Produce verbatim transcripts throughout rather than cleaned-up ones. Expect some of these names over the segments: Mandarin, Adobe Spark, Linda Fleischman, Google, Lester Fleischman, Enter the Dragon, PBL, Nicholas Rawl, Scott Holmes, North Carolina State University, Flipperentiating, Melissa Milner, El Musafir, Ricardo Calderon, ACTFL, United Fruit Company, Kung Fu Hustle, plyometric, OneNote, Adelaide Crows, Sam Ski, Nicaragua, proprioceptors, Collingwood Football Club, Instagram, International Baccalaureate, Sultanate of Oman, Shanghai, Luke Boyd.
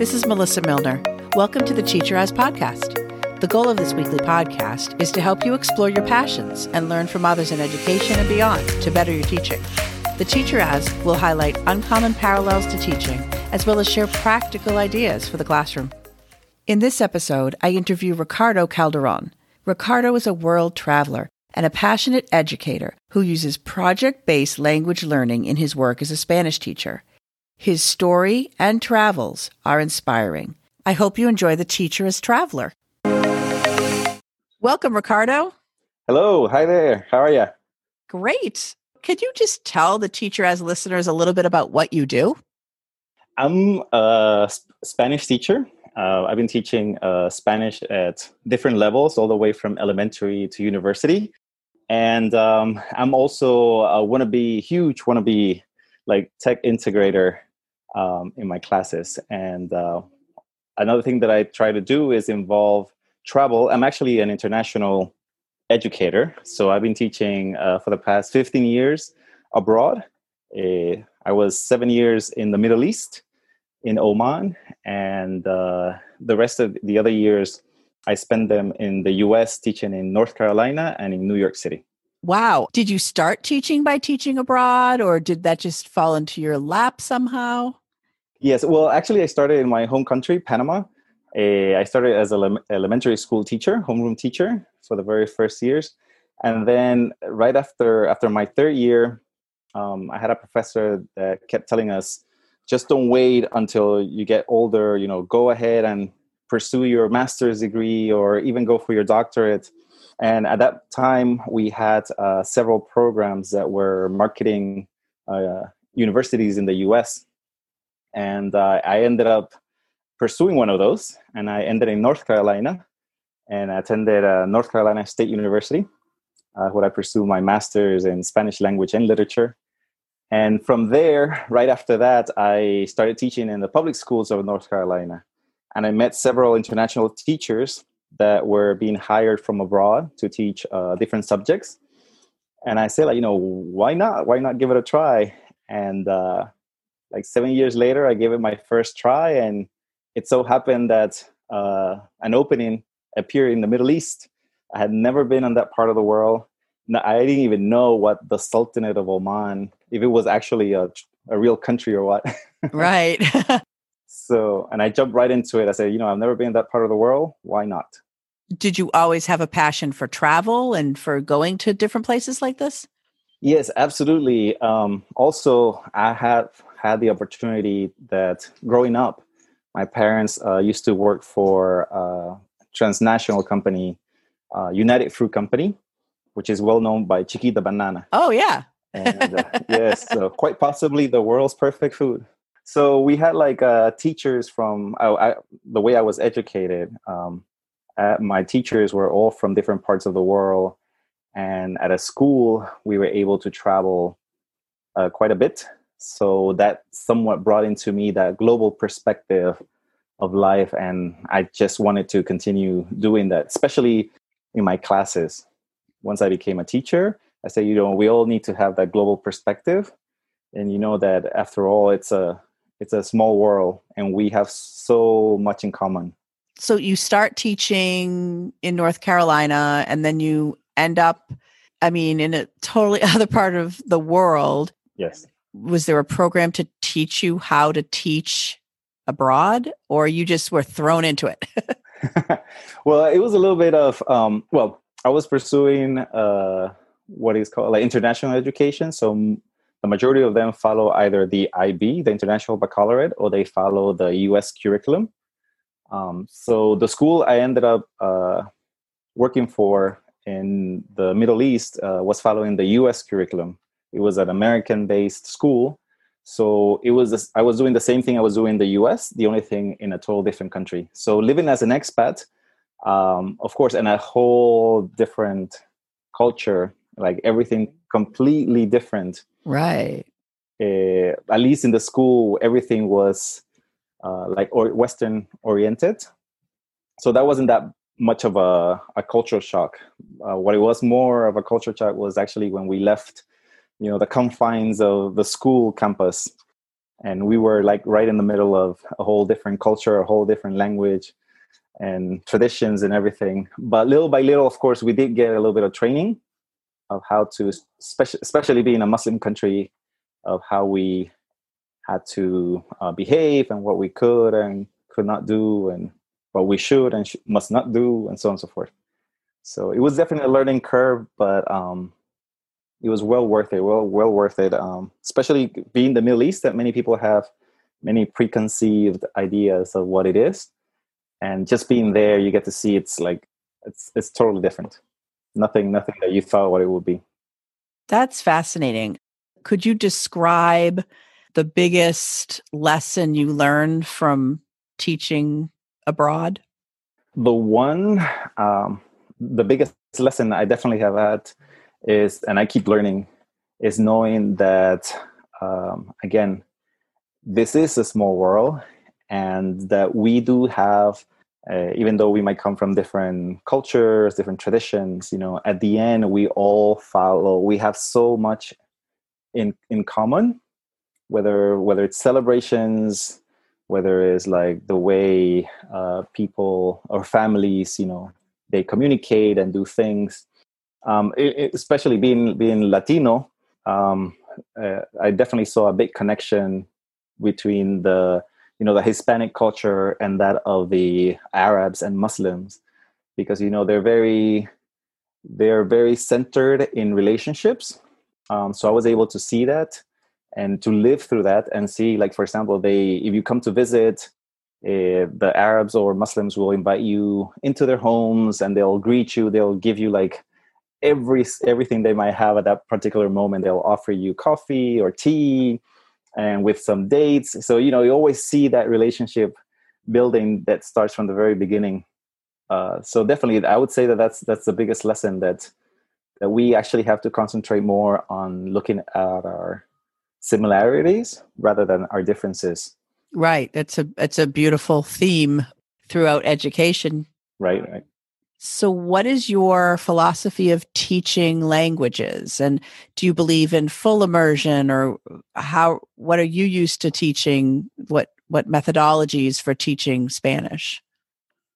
This is Melissa Milner. Welcome to the Teacher As Podcast. The goal of this weekly podcast is to help you explore your passions and learn from others in education and beyond to better your teaching. The Teacher As will highlight uncommon parallels to teaching, as well as share practical ideas for the classroom. In this episode, I interview Ricardo Calderon. Ricardo is a world traveler and a passionate educator who uses project-based language learning in his work as a Spanish teacher. His story and travels are inspiring. I hope you enjoy The Teacher as Traveler. Welcome, Ricardo. Hello. Hi there. How are you? Great. Could you just tell the Teacher as listeners a little bit about what you do? I'm a sp- Spanish teacher. Uh, I've been teaching uh, Spanish at different levels, all the way from elementary to university. And um, I'm also a wannabe, huge wannabe, like tech integrator um, in my classes. And uh, another thing that I try to do is involve travel. I'm actually an international educator. So I've been teaching uh, for the past fifteen years abroad. Uh, I was seven years in the Middle East, in Oman, and uh, the rest of the other years, I spent them in the U S teaching in North Carolina and in New York City. Wow. Did you start teaching by teaching abroad, or did that just fall into your lap somehow? Yes. Well, actually, I started in my home country, Panama. Uh, I started as an elementary school teacher, homeroom teacher for the very first years. And then right after, after my third year, um, I had a professor that kept telling us, just don't wait until you get older, you know, go ahead and pursue your master's degree or even go for your doctorate. And at that time, we had uh, several programs that were marketing uh, universities in the U S. And uh, I ended up pursuing one of those. And I ended in North Carolina and attended uh, North Carolina State University, uh, where I pursued my master's in Spanish language and literature. And from there, right after that, I started teaching in the public schools of North Carolina. And I met several international teachers that were being hired from abroad to teach uh, different subjects. And I said, like, you know, why not? Why not give it a try? And uh, like seven years later, I gave it my first try. And it so happened that uh, an opening appeared in the Middle East. I had never been on that part of the world. No, I didn't even know what the Sultanate of Oman, if it was actually a, a real country or what. Right. So, and I jumped right into it. I said, you know, I've never been in that part of the world. Why not? Did you always have a passion for travel and for going to different places like this? Yes, absolutely. Um, also, I have had the opportunity that growing up, my parents uh, used to work for a transnational company, uh, United Fruit Company, which is well known by Chiquita Banana. Oh, yeah. And, uh, yes, so quite possibly the world's perfect food. So we had like uh, teachers from I, I, the way I was educated. Um, uh, my teachers were all from different parts of the world. And at a school, we were able to travel uh, quite a bit. So that somewhat brought into me that global perspective of life. And I just wanted to continue doing that, especially in my classes. Once I became a teacher, I said, you know, we all need to have that global perspective. And you know that after all, it's a it's a small world and we have so much in common. So you start teaching in North Carolina and then you end up, I mean, in a totally other part of the world. Yes. Was there a program to teach you how to teach abroad, or you just were thrown into it? Well, it was a little bit of, um, well, I was pursuing uh, what is called like international education. So m- the majority of them follow either the I B, the International Baccalaureate, or they follow the U S curriculum. Um, so the school I ended up uh, working for in the Middle East uh, was following the U S curriculum. It was an American-based school. So it was this, I was doing the same thing I was doing in the U S, the only thing in a total different country. So living as an expat, Um, of course, and a whole different culture, like everything completely different. Right. Uh, at least in the school, everything was uh, like or- Western oriented. So that wasn't that much of a, a cultural shock. Uh, what it was more of a culture shock was actually when we left, you know, the confines of the school campus And we were like right in the middle of a whole different culture, a whole different language and traditions and everything. But little by little, of course, we did get a little bit of training of how to, spe- especially being a Muslim country, of how we had to uh, behave and what we could and could not do and what we should and sh- must not do and so on and so forth. So it was definitely a learning curve, but um, it was well worth it, well, well worth it, um, especially being the Middle East, that many people have many preconceived ideas of what it is. And just being there, you get to see it's like, it's it's totally different. Nothing, nothing that you thought what it would be. That's fascinating. Could you describe the biggest lesson you learned from teaching abroad? The one, um, the biggest lesson I definitely have had is, and I keep learning, is knowing that, um, again, this is a small world and that we do have, uh, even though we might come from different cultures, different traditions, you know, at the end, we all follow, we have so much in, in common, whether, whether it's celebrations, whether it's like the way uh, people or families, you know, they communicate and do things. Um, it, it, especially being being Latino, um, uh, I definitely saw a big connection between the you know the Hispanic culture and that of the Arabs and Muslims, because you know they're very they're very centered in relationships. Um, so I was able to see that and to live through that and see, like for example, they if you come to visit, uh, the Arabs or Muslims will invite you into their homes and they'll greet you. They'll give you like every everything they might have at that particular moment. They'll offer you coffee or tea and with some dates. So, you know, you always see that relationship building that starts from the very beginning. Uh, so definitely, I would say that that's, that's the biggest lesson, that that we actually have to concentrate more on looking at our similarities rather than our differences. Right. That's a, that's a beautiful theme throughout education. Right, right. So what is your philosophy of teaching languages? And do you believe in full immersion, or how, what are you used to teaching? What, what methodologies for teaching Spanish?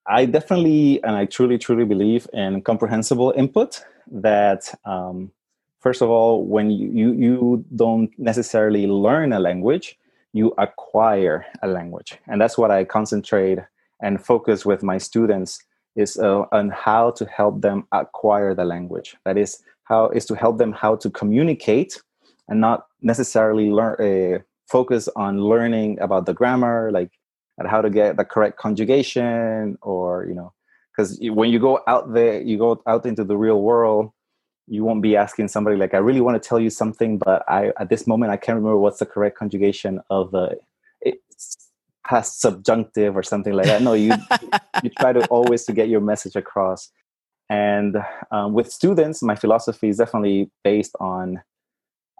I definitely, and I truly, truly believe in comprehensible input, that um, first of all, when you, you, you don't necessarily learn a language, you acquire a language. And that's what I concentrate and focus with my students is uh, on how to help them acquire the language. That is, how is to help them how to communicate and not necessarily learn, uh, focus on learning about the grammar, like and how to get the correct conjugation, or, you know, because when you go out there, you go out into the real world, you won't be asking somebody like, I really want to tell you something, but I at this moment, I can't remember what's the correct conjugation of the it's, past subjunctive or something like that. No, you you try to always to get your message across. And um, with students, my philosophy is definitely based on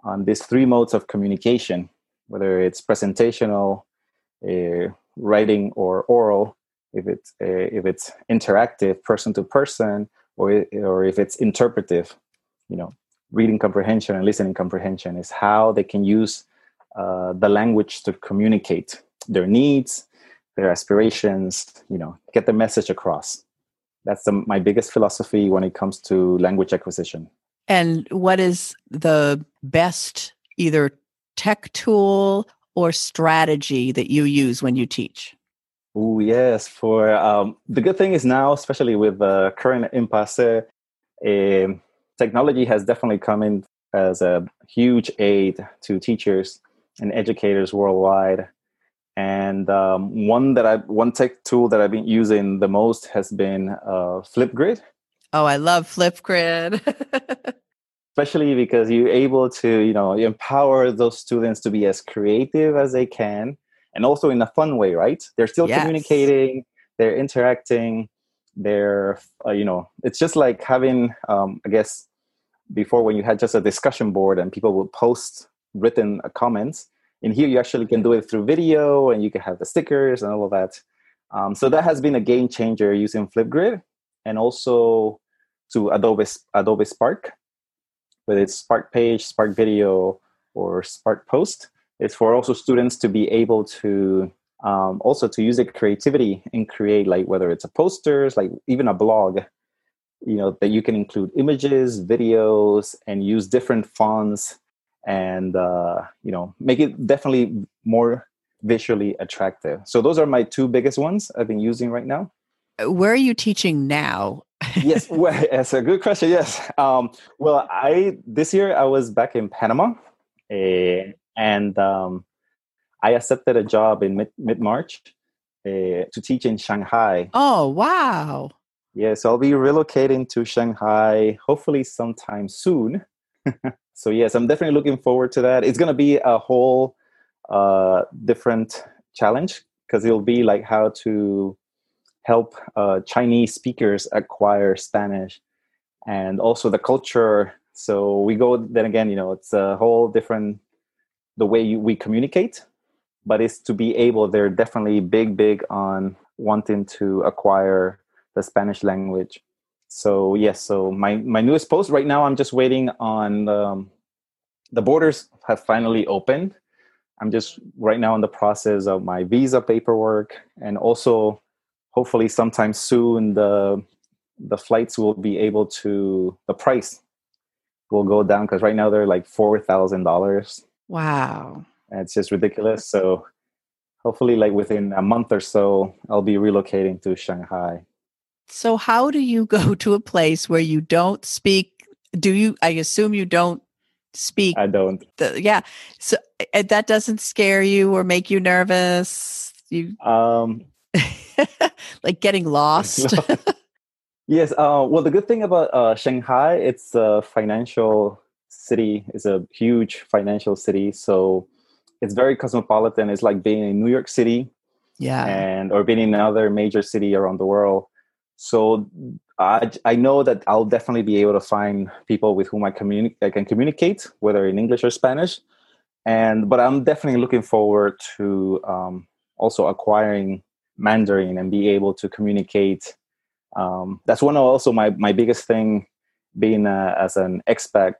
on these three modes of communication, whether it's presentational, uh, writing, or oral. If it's uh, if it's interactive, person to person, or or if it's interpretive, you know, reading comprehension and listening comprehension is how they can use uh, the language to communicate their needs, their aspirations, you know, get the message across. That's the, my biggest philosophy when it comes to language acquisition. And what is the best either tech tool or strategy that you use when you teach? Oh, yes. For um, the good thing is now, especially with the current impasse, uh, technology has definitely come in as a huge aid to teachers and educators worldwide. And um, one that I one tech tool that I've been using the most has been uh, Flipgrid. Oh, I love Flipgrid, especially because you're able to, you know, empower those students to be as creative as they can, and also in a fun way, right? They're still yes. communicating, they're interacting, they're, uh, you know, it's just like having, um, I guess, before when you had just a discussion board and people would post written comments. And here you actually can do it through video, and you can have the stickers and all of that. Um, so that has been a game changer using Flipgrid, and also to Adobe Adobe Spark, whether it's Spark Page, Spark Video, or Spark Post. is for also students to be able to um, also to use their creativity and create, like whether it's a posters, like even a blog, you know, that you can include images, videos, and use different fonts and, uh, you know, make it definitely more visually attractive. So those are my two biggest ones I've been using right now. Where are you teaching now? Yes, well, that's a good question. Yes. Um, well, I this year I was back in Panama, uh, and um, I accepted a job in mid mid March uh, to teach in Shanghai. Oh, wow! Yeah, so I'll be relocating to Shanghai hopefully sometime soon. So yes, I'm definitely looking forward to that. It's going to be a whole uh, different challenge because it'll be like how to help uh, Chinese speakers acquire Spanish and also the culture. So we go, then again, you know, it's a whole different, the way you, we communicate, but it's to be able, they're definitely big, big on wanting to acquire the Spanish language. So yes, so my, my newest post right now, I'm just waiting on um, the borders have finally opened. I'm just right now in the process of my visa paperwork and also hopefully sometime soon, the the flights will be able to, the price will go down because right now they're like four thousand dollars. Wow. And it's just ridiculous. So hopefully like within a month or so, I'll be relocating to Shanghai. So how do you go to a place where you don't speak? Do you, I assume you don't speak. I don't. The, yeah. So that doesn't scare you or make you nervous? You um. Like getting lost. Yes. Uh, well, the good thing about uh, Shanghai, it's a financial city. It's a huge financial city. So it's very cosmopolitan. It's like being in New York City. Yeah. And or being in another major city around the world. So I, I know that I'll definitely be able to find people with whom I, communi- I can communicate, whether in English or Spanish. And but I'm definitely looking forward to um, also acquiring Mandarin and be able to communicate. Um, that's one of also my, my biggest thing being a, as an expat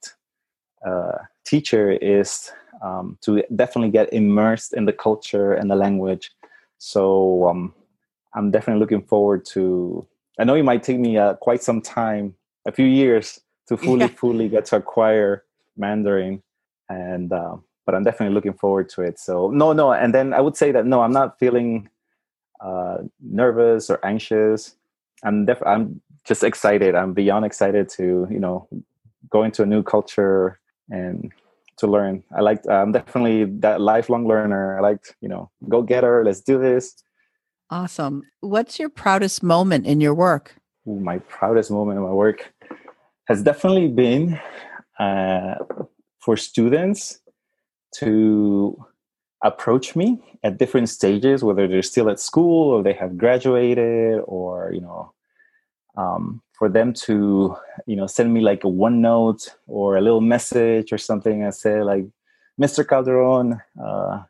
uh, teacher is um, to definitely get immersed in the culture and the language. So um, I'm definitely looking forward to, I know it might take me uh, quite some time, a few years to fully, yeah. fully get to acquire Mandarin. And, uh, but I'm definitely looking forward to it. So no, no. And then I would say that, no, I'm not feeling uh nervous or anxious. I'm def- I'm just excited. I'm beyond excited to, you know, go into a new culture and to learn. I like, I'm definitely that lifelong learner. I like, you know, go get her. Let's do this. Awesome. What's your proudest moment in your work? Ooh, my proudest moment in my work has definitely been uh, for students to approach me at different stages, whether they're still at school or they have graduated or, you know, um, for them to, you know, send me like a OneNote or a little message or something and say like, Mister Calderon, uh,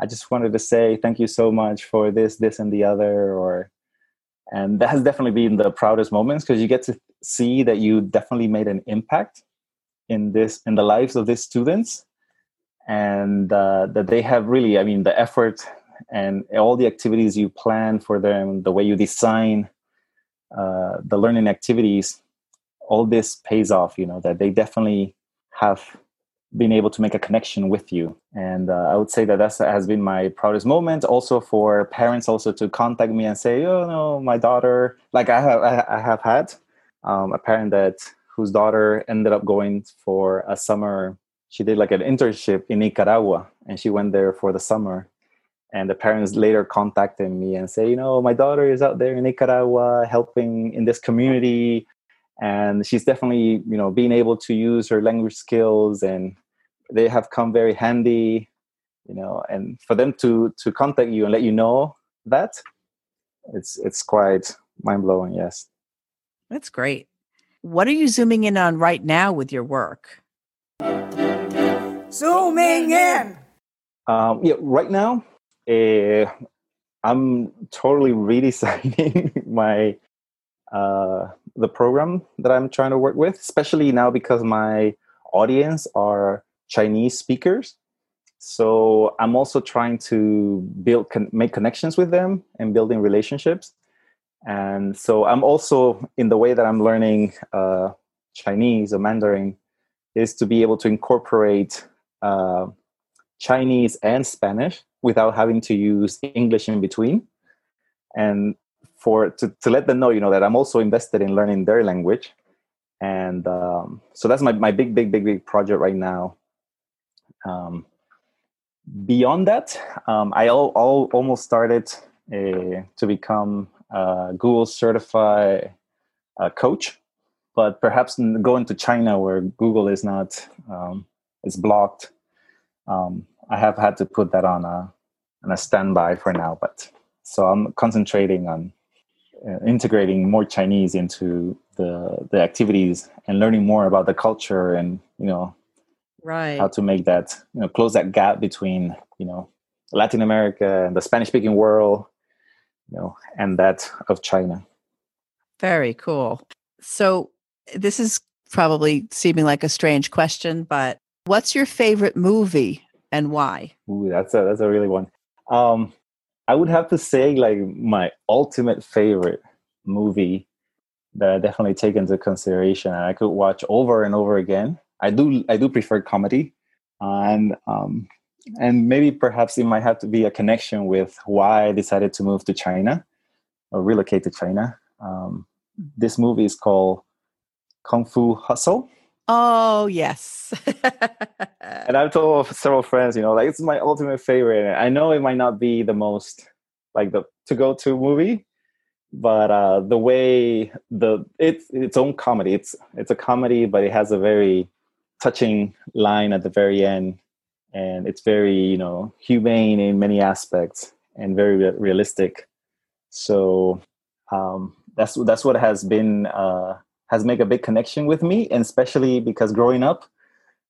I just wanted to say thank you so much for this, this, and the other. Or, and that has definitely been the proudest moments because you get to see that you definitely made an impact in this, in the lives of these students. And uh, that they have really, I mean, the effort and all the activities you plan for them, the way you design uh, the learning activities, all this pays off, you know, that they definitely have been able to make a connection with you. And uh, I would say that that has been my proudest moment. Also for parents also to contact me and say, oh, no, my daughter, like I have, I have had um, a parent that whose daughter ended up going for a summer. She did like an internship in Nicaragua and she went there for the summer. And the parents later contacted me and say, you know, my daughter is out there in Nicaragua helping in this community. And she's definitely, you know, being able to use her language skills and they have come very handy, you know, and for them to, to contact you and let you know that it's, it's quite mind blowing. Yes. That's great. What are you zooming in on right now with your work? Zooming in. Um, yeah, right now, uh, I'm totally redesigning my uh, the program that I'm trying to work with, especially now because my audience are Chinese speakers. So I'm also trying to build, con- make connections with them and building relationships. And so I'm also, in the way that I'm learning uh, Chinese or Mandarin, is to be able to incorporate uh, Chinese and Spanish without having to use English in between. And for to, to let them know, you know, that I'm also invested in learning their language. And um, so that's my, my big, big, big, big project right now. Um, beyond that, um, I all, all, almost started a, to become a Google certified uh, coach, but perhaps going to China where Google is not, um, is blocked. Um, I have had to put that on a, on a standby for now, but so I'm concentrating on uh, integrating more Chinese into the the activities and learning more about the culture and, you know, right, how to make that, you know, close that gap between, you know, Latin America and the Spanish speaking world, you know, and that of China. Very cool. So this is probably seeming like a strange question, but what's your favorite movie and why? Ooh, that's a that's a really one. Um, I would have to say, like, my ultimate favorite movie that I definitely take into consideration and I could watch over and over again. I do I do prefer comedy, and um, and maybe perhaps it might have to be a connection with why I decided to move to China or relocate to China. Um, this movie is called Kung Fu Hustle. Oh, yes. And I've told several friends, you know, like, it's my ultimate favorite. And I know it might not be the most, like, the to-go-to movie, but uh, the way the it's its own comedy. It's it's a comedy, but it has a very touching line at the very end. And it's very, you know, humane in many aspects and very re- realistic. So um, that's, that's what has been... Uh, has made a big connection with me, and especially because growing up,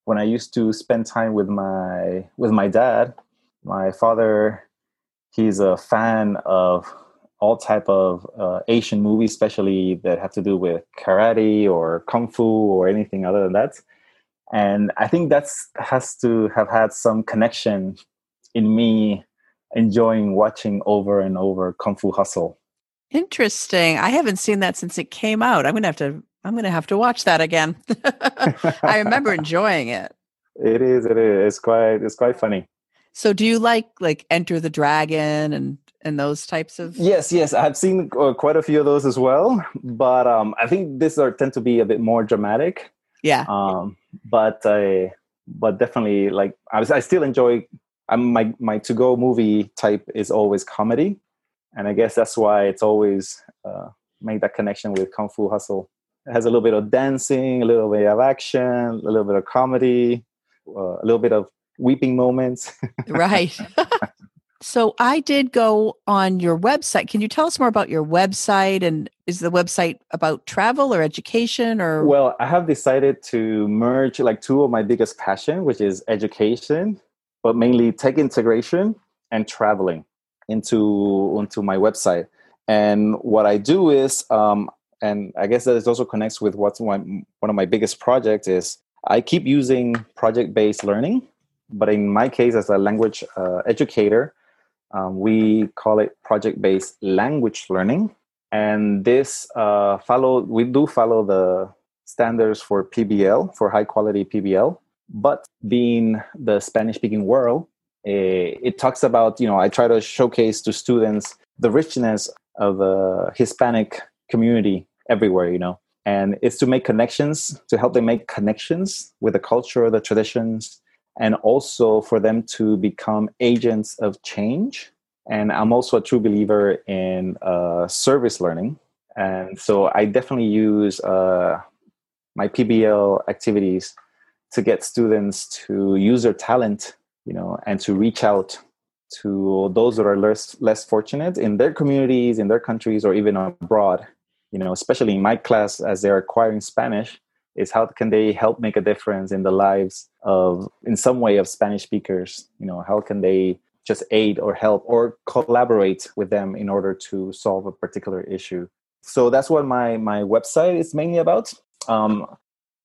when I used to spend time with my with my dad, my father, he's a fan of all type of uh, Asian movies, especially that have to do with karate or kung fu or anything other than that. And I think that's has to have had some connection in me enjoying watching over and over Kung Fu Hustle. Interesting. I haven't seen that since it came out. I'm gonna have to I'm going to have to watch that again. I remember enjoying it. It is. It is. It's quite, it's quite funny. So do you like, like Enter the Dragon and, and those types of? Yes. Yes. I've seen uh, quite a few of those as well, but um, I think these are tend to be a bit more dramatic. Yeah. Um, but I, but definitely like, I was, I still enjoy, I'm, my, my to-go movie type is always comedy. And I guess that's why it's always uh, made that connection with Kung Fu Hustle. It has a little bit of dancing, a little bit of action, a little bit of comedy, uh, a little bit of weeping moments. Right. So I did go on your website. Can you tell us more about your website? And is the website about travel or education or? Well, I have decided to merge like two of my biggest passions, which is education, but mainly tech integration and traveling into, into my website. And what I do is, um, and I guess that it also connects with what's my, one of my biggest projects is I keep using project-based learning, but in my case, as a language uh, educator, um, we call it project-based language learning. And this uh, follow, we do follow the standards for P B L, for high-quality P B L, but being the Spanish-speaking world, it, it talks about, you know, I try to showcase to students the richness of the Hispanic community everywhere, you know, and it's to make connections, to help them make connections with the culture, the traditions, and also for them to become agents of change. And I'm also a true believer in uh, service learning. And so I definitely use uh, my P B L activities to get students to use their talent, you know, and to reach out to those that are less, less fortunate in their communities, in their countries, or even abroad. You know, especially in my class, as they're acquiring Spanish, is how can they help make a difference in the lives of, in some way, of Spanish speakers? You know, how can they just aid or help or collaborate with them in order to solve a particular issue? So that's what my, my website is mainly about. Um,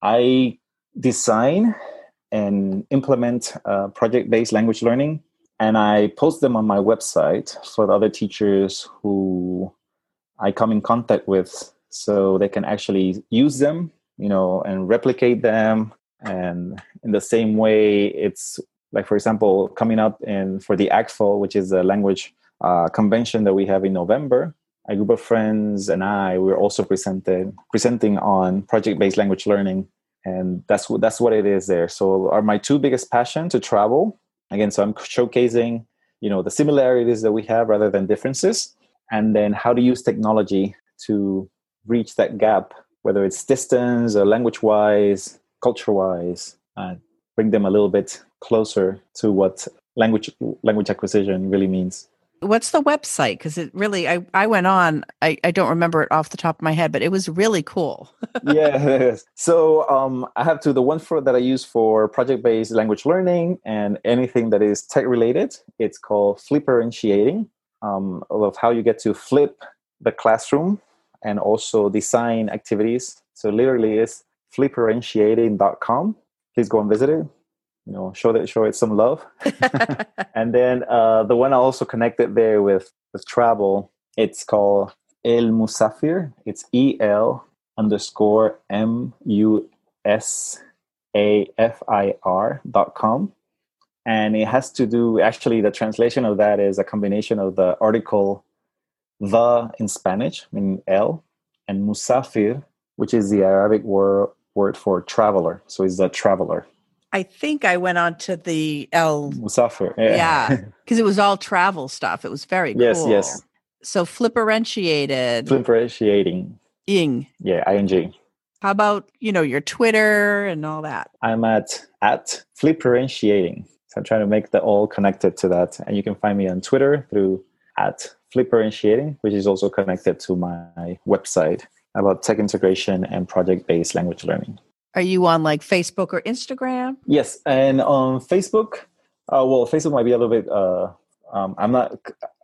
I design and implement uh, project-based language learning. And I post them on my website for the other teachers who I come in contact with so they can actually use them, you know, and replicate them. And in the same way, it's like, for example, coming up in for the A C T F L, which is a language uh, convention that we have in November, a group of friends and I, we were also presented, presenting on project-based language learning. And that's what, that's what it is there. So are my two biggest passions to travel. Again, so I'm showcasing, you know, the similarities that we have rather than differences. And then how to use technology to reach that gap, whether it's distance or language-wise, culture-wise, and uh, bring them a little bit closer to what language language acquisition really means. What's the website? Because it really, I, I went on, I, I don't remember it off the top of my head, but it was really cool. Yeah. So um, I have to, the one for, that I use for project-based language learning and anything that is tech-related, it's called Flipperentiating, um, of how you get to flip the classroom and also design activities. So literally it's flipperentiating dot com. Please go and visit it. You know, show that, show it some love. And then uh, the one I also connected there with, with travel, it's called El Musafir. It's E-L underscore M U S A F I R dot com. And it has to do, actually, the translation of that is a combination of the article the in Spanish, meaning el, and Musafir, which is the Arabic word, word for traveler. So it's the traveler. I think I went on to the El Musafir. Yeah, because yeah, it was all travel stuff. It was very cool. Yes, yes. So flipperentiated. Flipperentiating. Ing. Yeah, I N G. How about, you know, your Twitter and all that? I'm at, at flipperentiating. So I'm trying to make that all connected to that. And you can find me on Twitter through at flipperentiating, which is also connected to my website about tech integration and project-based language learning. Are you on like Facebook or Instagram? Yes. And on Facebook, uh, well, Facebook might be a little bit, uh, um, I'm not,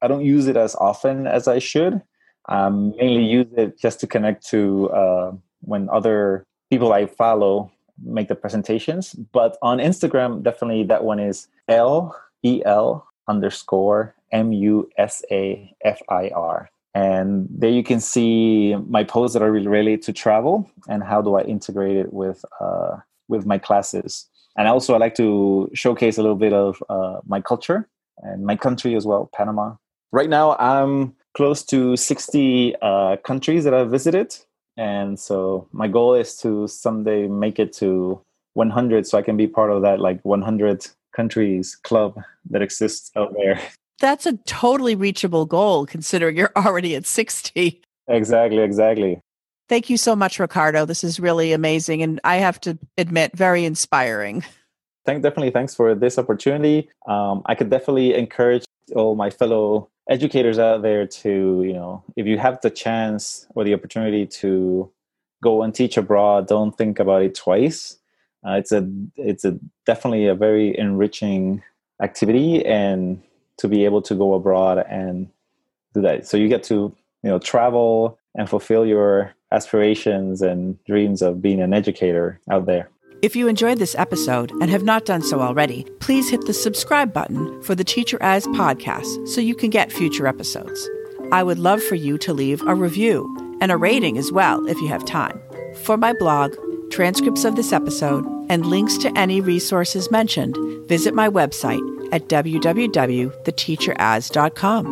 I don't use it as often as I should. I um, mainly use it just to connect to uh, when other people I follow make the presentations. But on Instagram, definitely that one is L E L underscore M U S A F I R. And there you can see my posts that are related to travel and how do I integrate it with uh, with my classes. And also I like to showcase a little bit of uh, my culture and my country as well, Panama. Right now I'm close to sixty uh, countries that I've visited. And so my goal is to someday make it to one hundred so I can be part of that like one hundred countries club that exists out there. That's a totally reachable goal, considering you're already at sixty. Exactly, exactly. Thank you so much, Ricardo. This is really amazing. And I have to admit, very inspiring. Thank, definitely. Thanks for this opportunity. Um, I could definitely encourage all my fellow educators out there to, you know, if you have the chance or the opportunity to go and teach abroad, don't think about it twice. Uh, it's a, it's a definitely a very enriching activity, and to be able to go abroad and do that. So you get to, you know, travel and fulfill your aspirations and dreams of being an educator out there. If you enjoyed this episode and have not done so already, please hit the subscribe button for the Teacher As podcast so you can get future episodes. I would love for you to leave a review and a rating as well if you have time. For my blog, transcripts of this episode, and links to any resources mentioned, visit my website at w w w dot the teacher as dot com.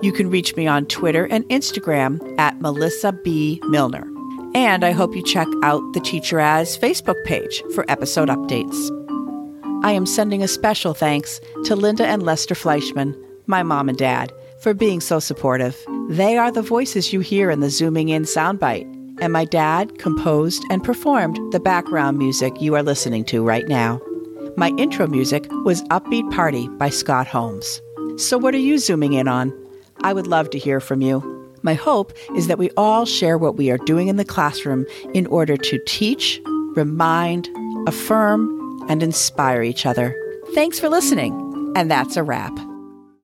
You can reach me on Twitter and Instagram at Melissa B. Milner. And I hope you check out the Teacher As Facebook page for episode updates. I am sending a special thanks to Linda and Lester Fleischman, my mom and dad, for being so supportive. They are the voices you hear in the Zooming In soundbite. And my dad composed and performed the background music you are listening to right now. My intro music was Upbeat Party by Scott Holmes. So what are you zooming in on? I would love to hear from you. My hope is that we all share what we are doing in the classroom in order to teach, remind, affirm, and inspire each other. Thanks for listening. And that's a wrap.